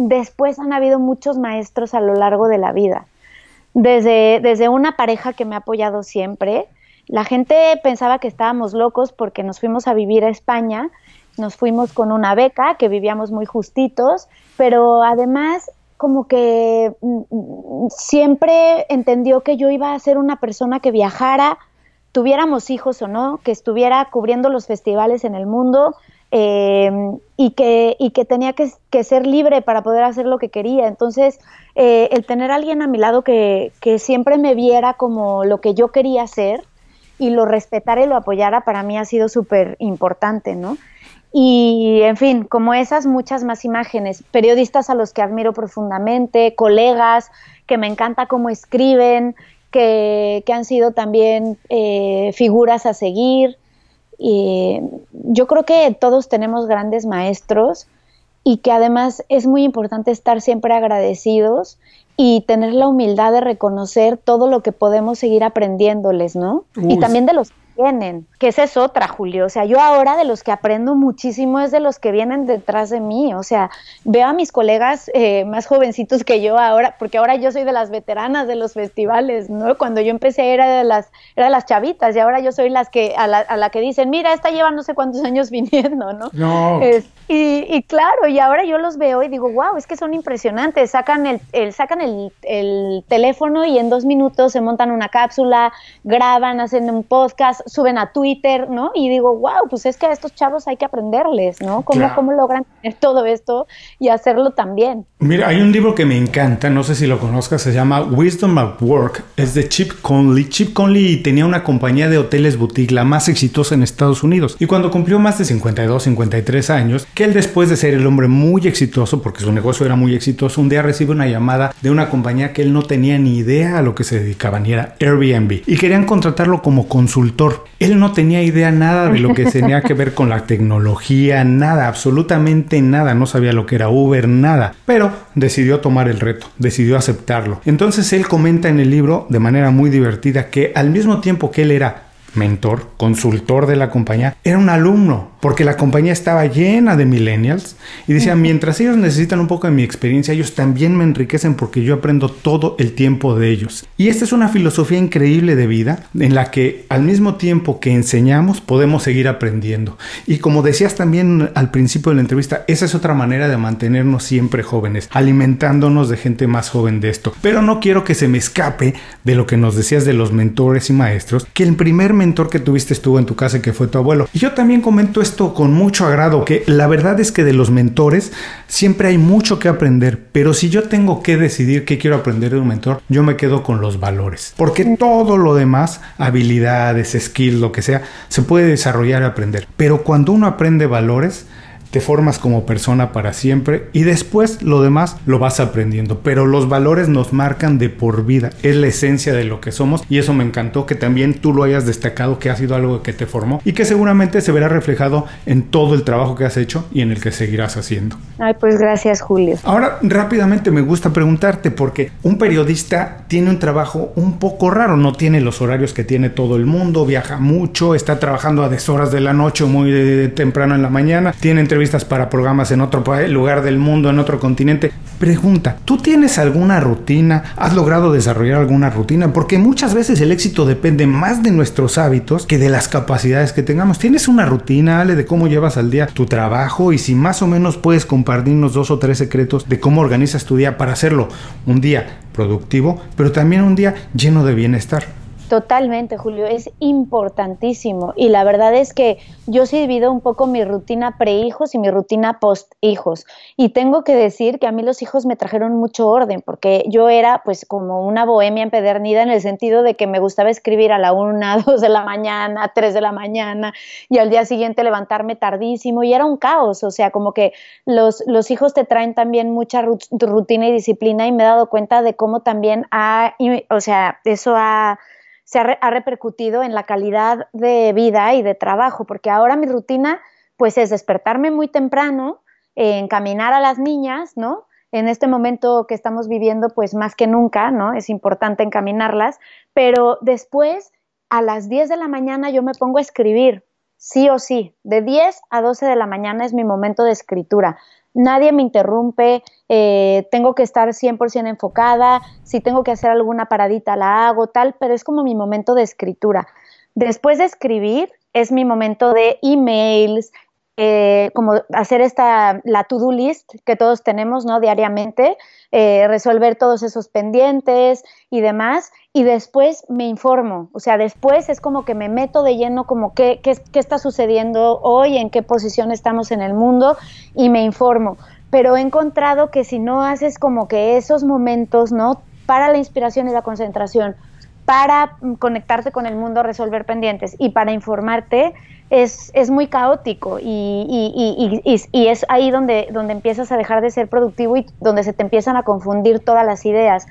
después han habido muchos maestros a lo largo de la vida. Desde, desde una pareja que me ha apoyado siempre, la gente pensaba que estábamos locos porque nos fuimos a vivir a España, nos fuimos con una beca, que vivíamos muy justitos, pero además como que siempre entendió que yo iba a ser una persona que viajara, tuviéramos hijos o no, que estuviera cubriendo los festivales en el mundo, Eh, y que y que tenía que, que ser libre para poder hacer lo que quería. Entonces, eh, el tener a alguien a mi lado que, que siempre me viera como lo que yo quería hacer y lo respetara y lo apoyara, para mí ha sido súper importante, ¿no? Y, en fin, como esas, muchas más imágenes. Periodistas a los que admiro profundamente, colegas que me encanta cómo escriben, que, que han sido también eh, figuras a seguir. Y yo creo que todos tenemos grandes maestros y que además es muy importante estar siempre agradecidos y tener la humildad de reconocer todo lo que podemos seguir aprendiéndoles, ¿no? Uy. Y también de los que vienen, que esa es otra, Julio. O sea, yo ahora de los que aprendo muchísimo es de los que vienen detrás de mí. O sea, veo a mis colegas eh, más jovencitos que yo ahora, porque ahora yo soy de las veteranas de los festivales, ¿no? Cuando yo empecé era de las, era de las chavitas y ahora yo soy las que a la, a la que dicen, mira, esta lleva no sé cuántos años viniendo, ¿no? No. Es, y, y claro, y ahora yo los veo y digo, wow, es que son impresionantes. Sacan el, el sacan el El, el teléfono y en dos minutos se montan una cápsula, graban, hacen un podcast, suben a Twitter, ¿no? Y digo, wow, pues es que a estos chavos hay que aprenderles, ¿no? ¿Cómo, claro. ¿Cómo logran tener todo esto y hacerlo tan bien? Mira, hay un libro que me encanta, no sé si lo conozcas, se llama Wisdom at Work, es de Chip Conley. Chip Conley tenía una compañía de hoteles boutique, la más exitosa en Estados Unidos. Y cuando cumplió más de cincuenta y dos, cincuenta y tres años, que él después de ser el hombre muy exitoso, porque su negocio era muy exitoso, un día recibe una llamada de una compañía que él no tenía ni idea a lo que se dedicaban, y era Airbnb. Y querían contratarlo como consultor. Él no tenía idea nada de lo que tenía que ver con la tecnología, nada, absolutamente nada. No sabía lo que era Uber, nada. Pero decidió tomar el reto, decidió aceptarlo. Entonces él comenta en el libro de manera muy divertida que al mismo tiempo que él era mentor, consultor de la compañía, era un alumno, porque la compañía estaba llena de millennials y decía, mientras ellos necesitan un poco de mi experiencia, ellos también me enriquecen porque yo aprendo todo el tiempo de ellos. Y esta es una filosofía increíble de vida en la que al mismo tiempo que enseñamos podemos seguir aprendiendo. Y como decías también al principio de la entrevista, esa es otra manera de mantenernos siempre jóvenes, alimentándonos de gente más joven de esto. Pero no quiero que se me escape de lo que nos decías de los mentores y maestros, que el primer mentor que tuviste estuvo en tu casa y que fue tu abuelo. Y yo también comento esto con mucho agrado, que la verdad es que de los mentores siempre hay mucho que aprender, pero si yo tengo que decidir qué quiero aprender de un mentor, yo me quedo con los valores, porque todo lo demás, habilidades, skills, lo que sea, se puede desarrollar y aprender, pero cuando uno aprende valores, te formas como persona para siempre y después lo demás lo vas aprendiendo, pero los valores nos marcan de por vida, es la esencia de lo que somos, y eso me encantó que también tú lo hayas destacado, que ha sido algo que te formó y que seguramente se verá reflejado en todo el trabajo que has hecho y en el que seguirás haciendo. Ay, pues gracias, Julio. Ahora rápidamente me gusta preguntarte, porque un periodista tiene un trabajo un poco raro, no tiene los horarios que tiene todo el mundo, viaja mucho, está trabajando a deshoras de la noche o muy de, de, de, temprano en la mañana, tiene entre entrevistas para programas en otro lugar del mundo, en otro continente. Pregunta, ¿tú tienes alguna rutina? ¿Has logrado desarrollar alguna rutina? Porque muchas veces el éxito depende más de nuestros hábitos que de las capacidades que tengamos. ¿Tienes una rutina, Ale, de cómo llevas al día tu trabajo? Y si más o menos puedes compartirnos dos o tres secretos de cómo organizas tu día para hacerlo un día productivo, pero también un día lleno de bienestar. Totalmente, Julio, es importantísimo, y la verdad es que yo sí divido un poco mi rutina pre-hijos y mi rutina post-hijos, y tengo que decir que a mí los hijos me trajeron mucho orden, porque yo era pues como una bohemia empedernida en el sentido de que me gustaba escribir a la una, dos de la mañana, tres de la mañana, y al día siguiente levantarme tardísimo, y era un caos. O sea, como que los, los hijos te traen también mucha rutina y disciplina, y me he dado cuenta de cómo también ha, y, o sea, eso ha... se ha, ha repercutido en la calidad de vida y de trabajo, porque ahora mi rutina pues es despertarme muy temprano, eh, encaminar a las niñas, ¿no? En este momento que estamos viviendo, pues más que nunca, ¿no? Es importante encaminarlas, pero después a las diez de la mañana yo me pongo a escribir, sí o sí, de diez a doce de la mañana es mi momento de escritura. Nadie me interrumpe, eh, tengo que estar cien por ciento enfocada, si tengo que hacer alguna paradita la hago, tal, pero es como mi momento de escritura. Después de escribir es mi momento de emails, eh, como hacer esta, la to-do list que todos tenemos, ¿no? Diariamente, eh, resolver todos esos pendientes y demás, y después me informo, o sea, después es como que me meto de lleno, como qué, qué, qué está sucediendo hoy, en qué posición estamos en el mundo, y me informo. Pero he encontrado que si no haces como que esos momentos, ¿no? Para la inspiración y la concentración, para conectarte con el mundo, resolver pendientes y para informarte, es, es muy caótico, y, y, y, y, y es ahí donde, donde empiezas a dejar de ser productivo y donde se te empiezan a confundir todas las ideas.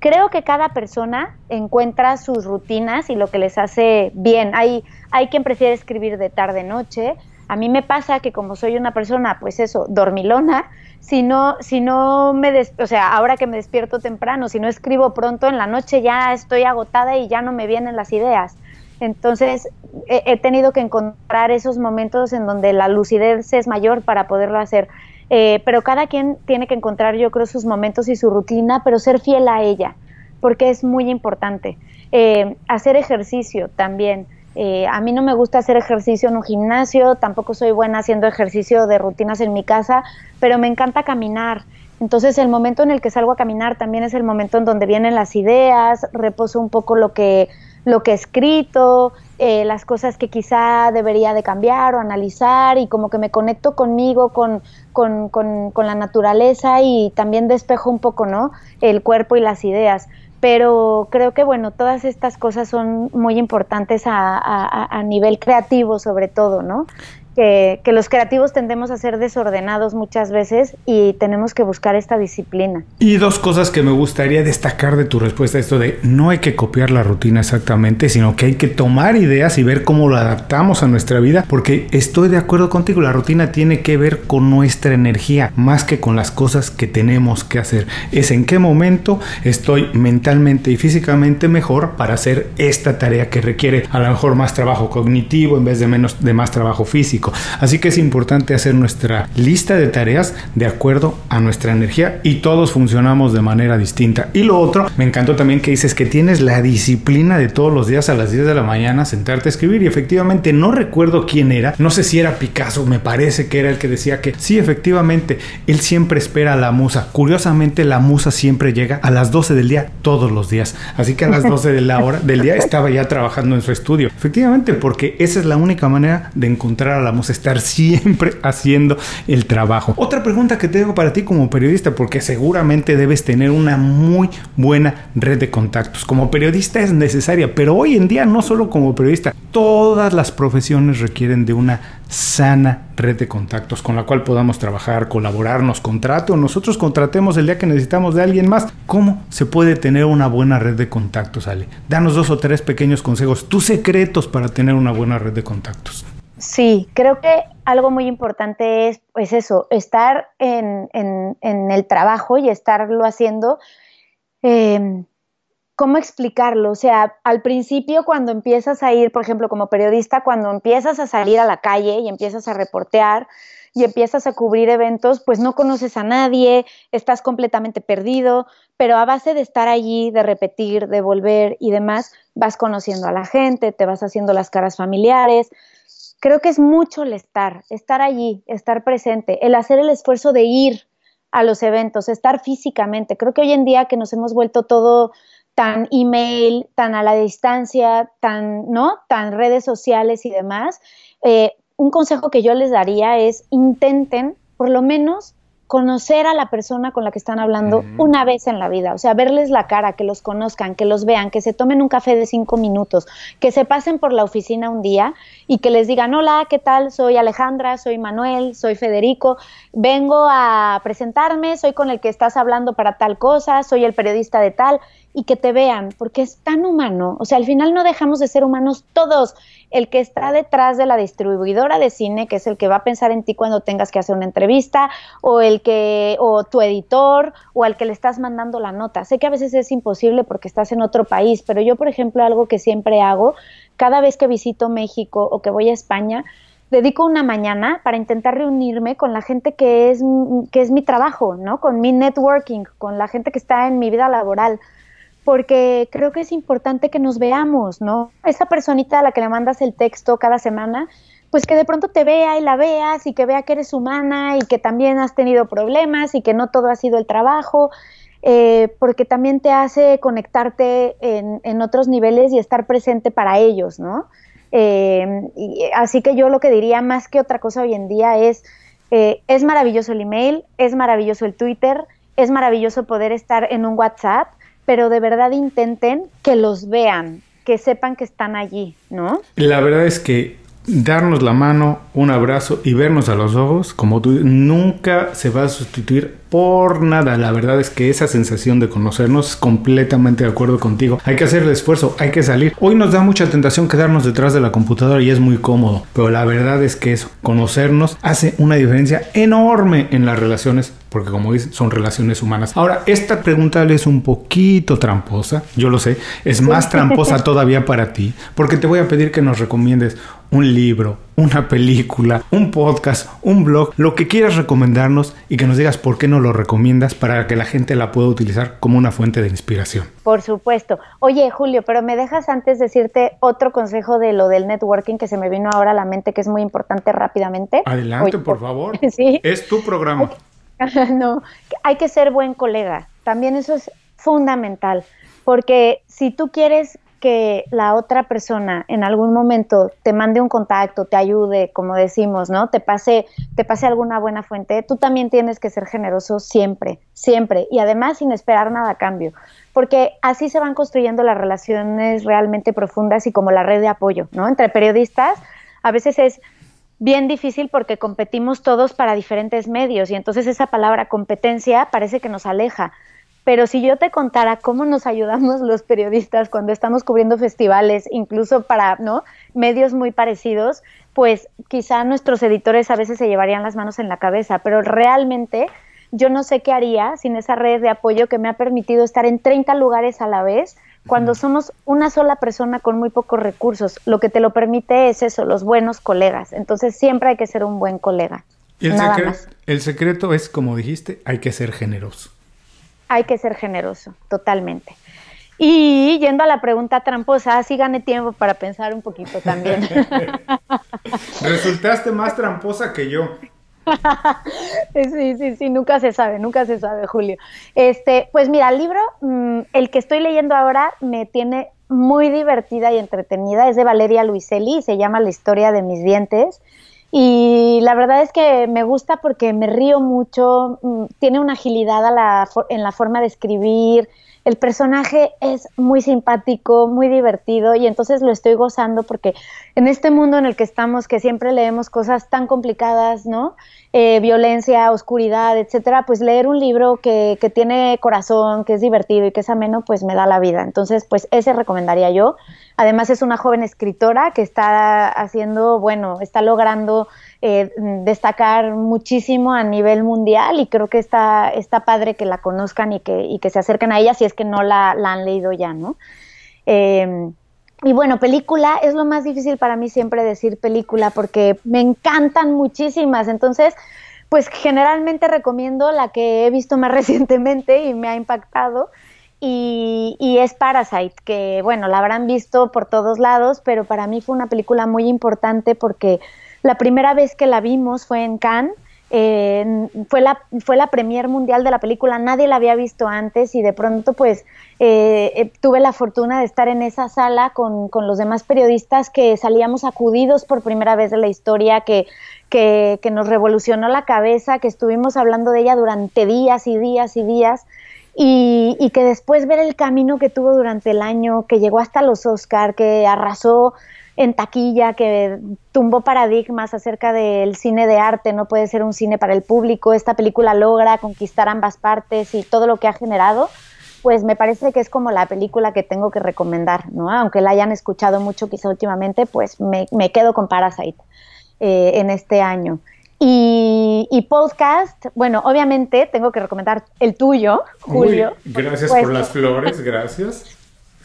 Creo que cada persona encuentra sus rutinas y lo que les hace bien. Hay, hay quien prefiere escribir de tarde-noche. A mí me pasa que como soy una persona, pues eso, dormilona, si no, si no me, des- o sea, ahora que me despierto temprano, si no escribo pronto, en la noche ya estoy agotada y ya no me vienen las ideas. Entonces he, he tenido que encontrar esos momentos en donde la lucidez es mayor para poderlo hacer. Eh, pero cada quien tiene que encontrar, yo creo, sus momentos y su rutina, pero ser fiel a ella, porque es muy importante. Eh, hacer ejercicio también. Eh, a mí no me gusta hacer ejercicio en un gimnasio, tampoco soy buena haciendo ejercicio de rutinas en mi casa, pero me encanta caminar. Entonces el momento en el que salgo a caminar también es el momento en donde vienen las ideas, reposo un poco lo que... lo que he escrito, eh, las cosas que quizá debería de cambiar o analizar, y como que me conecto conmigo, con, con, con, con la naturaleza, y también despejo un poco, ¿no?, el cuerpo y las ideas. Pero creo que, bueno, todas estas cosas son muy importantes a, a, a nivel creativo, sobre todo, ¿no? Que, que los creativos tendemos a ser desordenados muchas veces y tenemos que buscar esta disciplina. Y dos cosas que me gustaría destacar de tu respuesta a esto de no hay que copiar la rutina exactamente, sino que hay que tomar ideas y ver cómo lo adaptamos a nuestra vida, porque estoy de acuerdo contigo, la rutina tiene que ver con nuestra energía más que con las cosas que tenemos que hacer. Es en qué momento estoy mentalmente y físicamente mejor para hacer esta tarea que requiere a lo mejor más trabajo cognitivo en vez de menos de más trabajo físico. Así que es importante hacer nuestra lista de tareas de acuerdo a nuestra energía, y todos funcionamos de manera distinta. Y lo otro, me encantó también que dices que tienes la disciplina de todos los días a las diez de la mañana sentarte a escribir, y efectivamente no recuerdo quién era, no sé si era Picasso, me parece que era el que decía que sí, efectivamente, él siempre espera a la musa. Curiosamente, la musa siempre llega a las doce del día todos los días, así que a las doce de la hora del día estaba ya trabajando en su estudio, efectivamente, porque esa es la única manera de encontrar a la vamos a estar siempre haciendo el trabajo. Otra pregunta que tengo para ti como periodista, porque seguramente debes tener una muy buena red de contactos. Como periodista es necesaria, pero hoy en día no solo como periodista, todas las profesiones requieren de una sana red de contactos con la cual podamos trabajar, colaborar, nos contrate o nosotros contratemos el día que necesitamos de alguien más. ¿Cómo se puede tener una buena red de contactos, Ale? Danos dos o tres pequeños consejos, tus secretos para tener una buena red de contactos. Sí, creo que algo muy importante es, pues eso, estar en, en, en el trabajo y estarlo haciendo. Eh, ¿Cómo explicarlo? O sea, al principio cuando empiezas a ir, por ejemplo, como periodista, cuando empiezas a salir a la calle y empiezas a reportear y empiezas a cubrir eventos, pues no conoces a nadie, estás completamente perdido, pero a base de estar allí, de repetir, de volver y demás, vas conociendo a la gente, te vas haciendo las caras familiares. Creo que es mucho el estar, estar allí, estar presente, el hacer el esfuerzo de ir a los eventos, estar físicamente. Creo que hoy en día que nos hemos vuelto todo tan email, tan a la distancia, tan, ¿no?, tan redes sociales y demás, eh, un consejo que yo les daría es intenten por lo menos conocer a la persona con la que están hablando uh-huh. una vez en la vida, o sea, verles la cara, que los conozcan, que los vean, que se tomen un café de cinco minutos, que se pasen por la oficina un día y que les digan, hola, ¿qué tal? Soy Alejandra, soy Manuel, soy Federico, vengo a presentarme, soy con el que estás hablando para tal cosa, soy el periodista de tal, y que te vean, porque es tan humano, o sea, al final no dejamos de ser humanos todos. El que está detrás de la distribuidora de cine, que es el que va a pensar en ti cuando tengas que hacer una entrevista, o el que, o tu editor, o al que le estás mandando la nota. Sé que a veces es imposible porque estás en otro país, pero yo, por ejemplo, algo que siempre hago, cada vez que visito México o que voy a España, dedico una mañana para intentar reunirme con la gente que es, que es mi trabajo, ¿no? Con mi networking, con la gente que está en mi vida laboral. Porque creo que es importante que nos veamos, ¿no? Esa personita a la que le mandas el texto cada semana, pues que de pronto te vea y la veas y que vea que eres humana y que también has tenido problemas y que no todo ha sido el trabajo, eh, porque también te hace conectarte en, en otros niveles y estar presente para ellos, ¿no? Eh, y, así que yo lo que diría más que otra cosa hoy en día es, eh, es maravilloso el email, es maravilloso el Twitter, es maravilloso poder estar en un WhatsApp, pero de verdad intenten que los vean, que sepan que están allí, ¿no? La verdad es que darnos la mano, un abrazo y vernos a los ojos, como tú, nunca se va a sustituir por nada. La verdad es que esa sensación de conocernos, completamente de acuerdo contigo. Hay que hacer el esfuerzo, hay que salir. Hoy nos da mucha tentación quedarnos detrás de la computadora y es muy cómodo, pero la verdad es que eso, conocernos, hace una diferencia enorme en las relaciones, porque como dicen, son relaciones humanas. Ahora, esta pregunta es un poquito tramposa, yo lo sé, es más tramposa todavía para ti, porque te voy a pedir que nos recomiendes un libro, una película, un podcast, un blog, lo que quieras recomendarnos y que nos digas por qué no lo recomiendas para que la gente la pueda utilizar como una fuente de inspiración. Por supuesto. Oye, Julio, pero me dejas antes decirte otro consejo de lo del networking que se me vino ahora a la mente, que es muy importante rápidamente. Adelante, Oye, por favor. ¿Sí? Es tu programa. No, hay que ser buen colega. También eso es fundamental, porque si tú quieres que la otra persona en algún momento te mande un contacto, te ayude, como decimos, ¿no? Te pase, te pase alguna buena fuente, tú también tienes que ser generoso siempre, siempre, y además sin esperar nada a cambio, porque así se van construyendo las relaciones realmente profundas y como la red de apoyo, ¿no? Entre periodistas a veces es bien difícil porque competimos todos para diferentes medios y entonces esa palabra competencia parece que nos aleja. Pero si yo te contara cómo nos ayudamos los periodistas cuando estamos cubriendo festivales, incluso para, ¿no?, medios muy parecidos, pues quizá nuestros editores a veces se llevarían las manos en la cabeza, pero realmente yo no sé qué haría sin esa red de apoyo que me ha permitido estar en treinta lugares a la vez cuando somos una sola persona con muy pocos recursos. Lo que te lo permite es eso, los buenos colegas. Entonces siempre hay que ser un buen colega. Y el, Nada secre- más. el secreto es, como dijiste, hay que ser generoso. Hay que ser generoso, totalmente. Y yendo a la pregunta tramposa, así gané tiempo para pensar un poquito también. Resultaste más tramposa que yo. Sí, sí, sí, nunca se sabe, nunca se sabe, Julio. Este, pues mira, el libro, mmm, el que estoy leyendo ahora me tiene muy divertida y entretenida. Es de Valeria Luiselli, se llama La historia de mis dientes. Y la verdad es que me gusta porque me río mucho, tiene una agilidad a la, en la forma de escribir, el personaje es muy simpático, muy divertido y entonces lo estoy gozando porque en este mundo en el que estamos, que siempre leemos cosas tan complicadas, ¿no? Eh, violencia, oscuridad, etcétera, pues leer un libro que, que tiene corazón, que es divertido y que es ameno, pues me da la vida. Entonces, pues ese recomendaría yo. Además, es una joven escritora que está haciendo, bueno, está logrando eh, destacar muchísimo a nivel mundial y creo que está, está padre que la conozcan y que, y que se acerquen a ella si es que no la, la han leído ya, ¿no? Eh, Y bueno, película, es lo más difícil para mí siempre decir película porque me encantan muchísimas, entonces pues generalmente recomiendo la que he visto más recientemente y me ha impactado y, y es Parasite, que bueno, la habrán visto por todos lados, pero para mí fue una película muy importante porque la primera vez que la vimos fue en Cannes. Eh, fue la fue la premier mundial de la película, nadie la había visto antes y de pronto pues eh, eh, tuve la fortuna de estar en esa sala con, con los demás periodistas que salíamos acudidos por primera vez de la historia, que, que, que nos revolucionó la cabeza, que estuvimos hablando de ella durante días y días y días y, y que después ver el camino que tuvo durante el año, que llegó hasta los Oscar, que arrasó en taquilla, que tumbó paradigmas acerca del cine de arte, no puede ser un cine para el público, esta película logra conquistar ambas partes y todo lo que ha generado, pues me parece que es como la película que tengo que recomendar, ¿no? Aunque la hayan escuchado mucho quizá últimamente, pues me, me quedo con Parasite eh, en este año. Y, y podcast, bueno, obviamente tengo que recomendar el tuyo, Julio. Uy, gracias por, por las flores, gracias.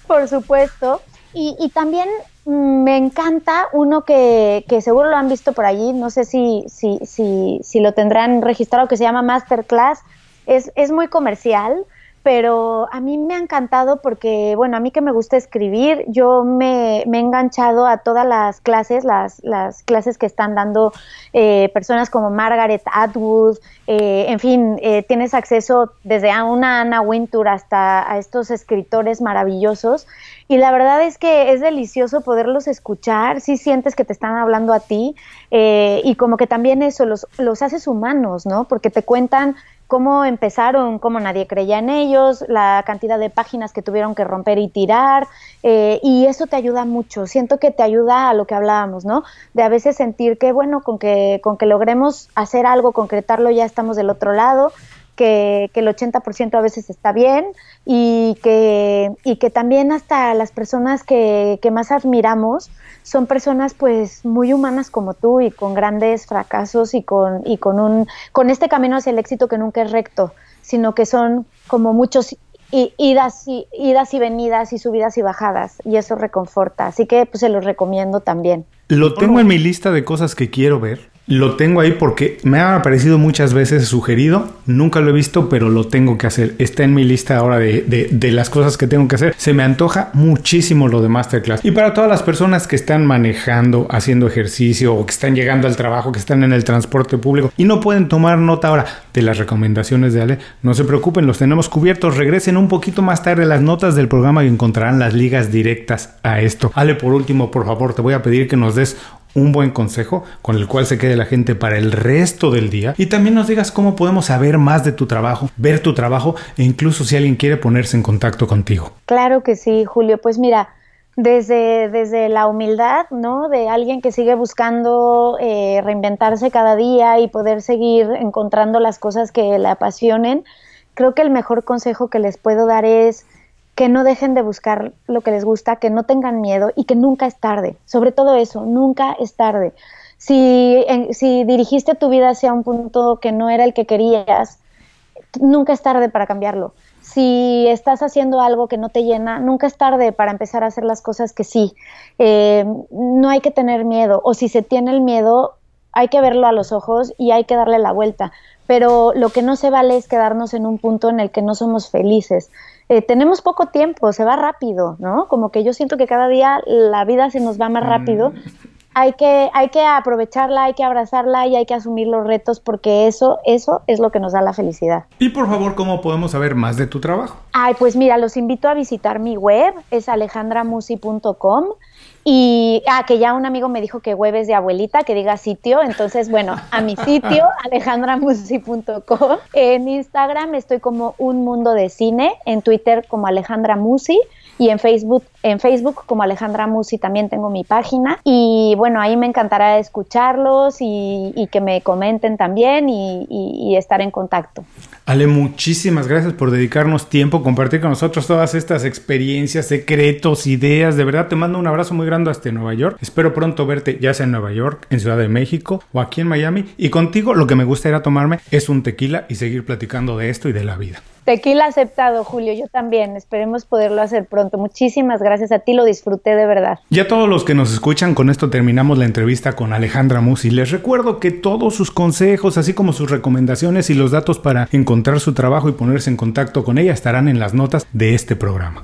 Por supuesto. Y, y también me encanta uno que, que seguro lo han visto por allí, no sé si, si, si, si lo tendrán registrado, que se llama Masterclass. Es, es muy comercial, pero a mí me ha encantado porque, bueno, a mí que me gusta escribir, yo me, me he enganchado a todas las clases, las, las clases que están dando eh, personas como Margaret Atwood, eh, en fin, eh, tienes acceso desde a una Ana Wintour hasta a estos escritores maravillosos y la verdad es que es delicioso poderlos escuchar, sí sientes que te están hablando a ti eh, y como que también eso, los, los haces humanos, ¿no? Porque te cuentan cómo empezaron, cómo nadie creía en ellos, la cantidad de páginas que tuvieron que romper y tirar, eh, y eso te ayuda mucho. Siento que te ayuda a lo que hablábamos, ¿no? De a veces sentir que, bueno, con que, con que logremos hacer algo, concretarlo, ya estamos del otro lado, que, que el ochenta por ciento a veces está bien y que, y que también hasta las personas que, que más admiramos son personas pues muy humanas como tú y con grandes fracasos y con y con un con este camino hacia el éxito que nunca es recto, sino que son como muchos i- idas y idas y venidas y subidas y bajadas y eso reconforta. Así que pues se los recomiendo también. Lo tengo en mi lista de cosas que quiero ver. Lo tengo ahí porque me ha aparecido muchas veces sugerido. Nunca lo he visto, pero lo tengo que hacer. Está en mi lista ahora de, de, de las cosas que tengo que hacer. Se me antoja muchísimo lo de Masterclass. Y para todas las personas que están manejando, haciendo ejercicio o que están llegando al trabajo, que están en el transporte público y no pueden tomar nota ahora de las recomendaciones de Ale, no se preocupen, los tenemos cubiertos. Regresen un poquito más tarde las notas del programa y encontrarán las ligas directas a esto. Ale, por último, por favor, te voy a pedir que nos des un buen consejo con el cual se quede la gente para el resto del día, y también nos digas cómo podemos saber más de tu trabajo, ver tu trabajo e incluso si alguien quiere ponerse en contacto contigo. Claro que sí, Julio. Pues mira, desde, desde la humildad, ¿no?, de alguien que sigue buscando eh, reinventarse cada día y poder seguir encontrando las cosas que le apasionen, creo que el mejor consejo que les puedo dar es que no dejen de buscar lo que les gusta, que no tengan miedo y que nunca es tarde. Sobre todo eso, nunca es tarde. Si, en, si dirigiste tu vida hacia un punto que no era el que querías, nunca es tarde para cambiarlo. Si estás haciendo algo que no te llena, nunca es tarde para empezar a hacer las cosas que sí. Eh, no hay que tener miedo, o si se tiene el miedo, hay que verlo a los ojos y hay que darle la vuelta. Pero lo que no se vale es quedarnos en un punto en el que no somos felices. Eh, tenemos poco tiempo, se va rápido, ¿no? Como que yo siento que cada día la vida se nos va más rápido. Hay que, hay que aprovecharla, hay que abrazarla y hay que asumir los retos, porque eso, eso es lo que nos da la felicidad. Y por favor, ¿cómo podemos saber más de tu trabajo? Ay, pues mira, los invito a visitar mi web, es alejandra musi punto com. Y ah, que ya un amigo me dijo que web es de abuelita, que diga sitio. Entonces, bueno, a mi sitio, alejandra musi punto com. En Instagram estoy como Un Mundo de Cine, en Twitter como Alejandra Musi y en Facebook, en Facebook como Alejandra Musi también tengo mi página. Y bueno, ahí me encantará escucharlos y, y que me comenten también y, y, y estar en contacto. Ale, muchísimas gracias por dedicarnos tiempo, compartir con nosotros todas estas experiencias, secretos, ideas. De verdad, te mando un abrazo muy grande hasta Nueva York. Espero pronto verte ya sea en Nueva York, en Ciudad de México o aquí en Miami. Y contigo lo que me gusta era tomarme es un tequila y seguir platicando de esto y de la vida. Tequila aceptado, Julio. Yo también. Esperemos poderlo hacer pronto. Muchísimas gracias a ti. Lo disfruté de verdad. Y a todos los que nos escuchan, con esto terminamos la entrevista con Alejandra Musi. Les recuerdo que todos sus consejos, así como sus recomendaciones y los datos para encontrar su trabajo y ponerse en contacto con ella, estarán en las notas de este programa.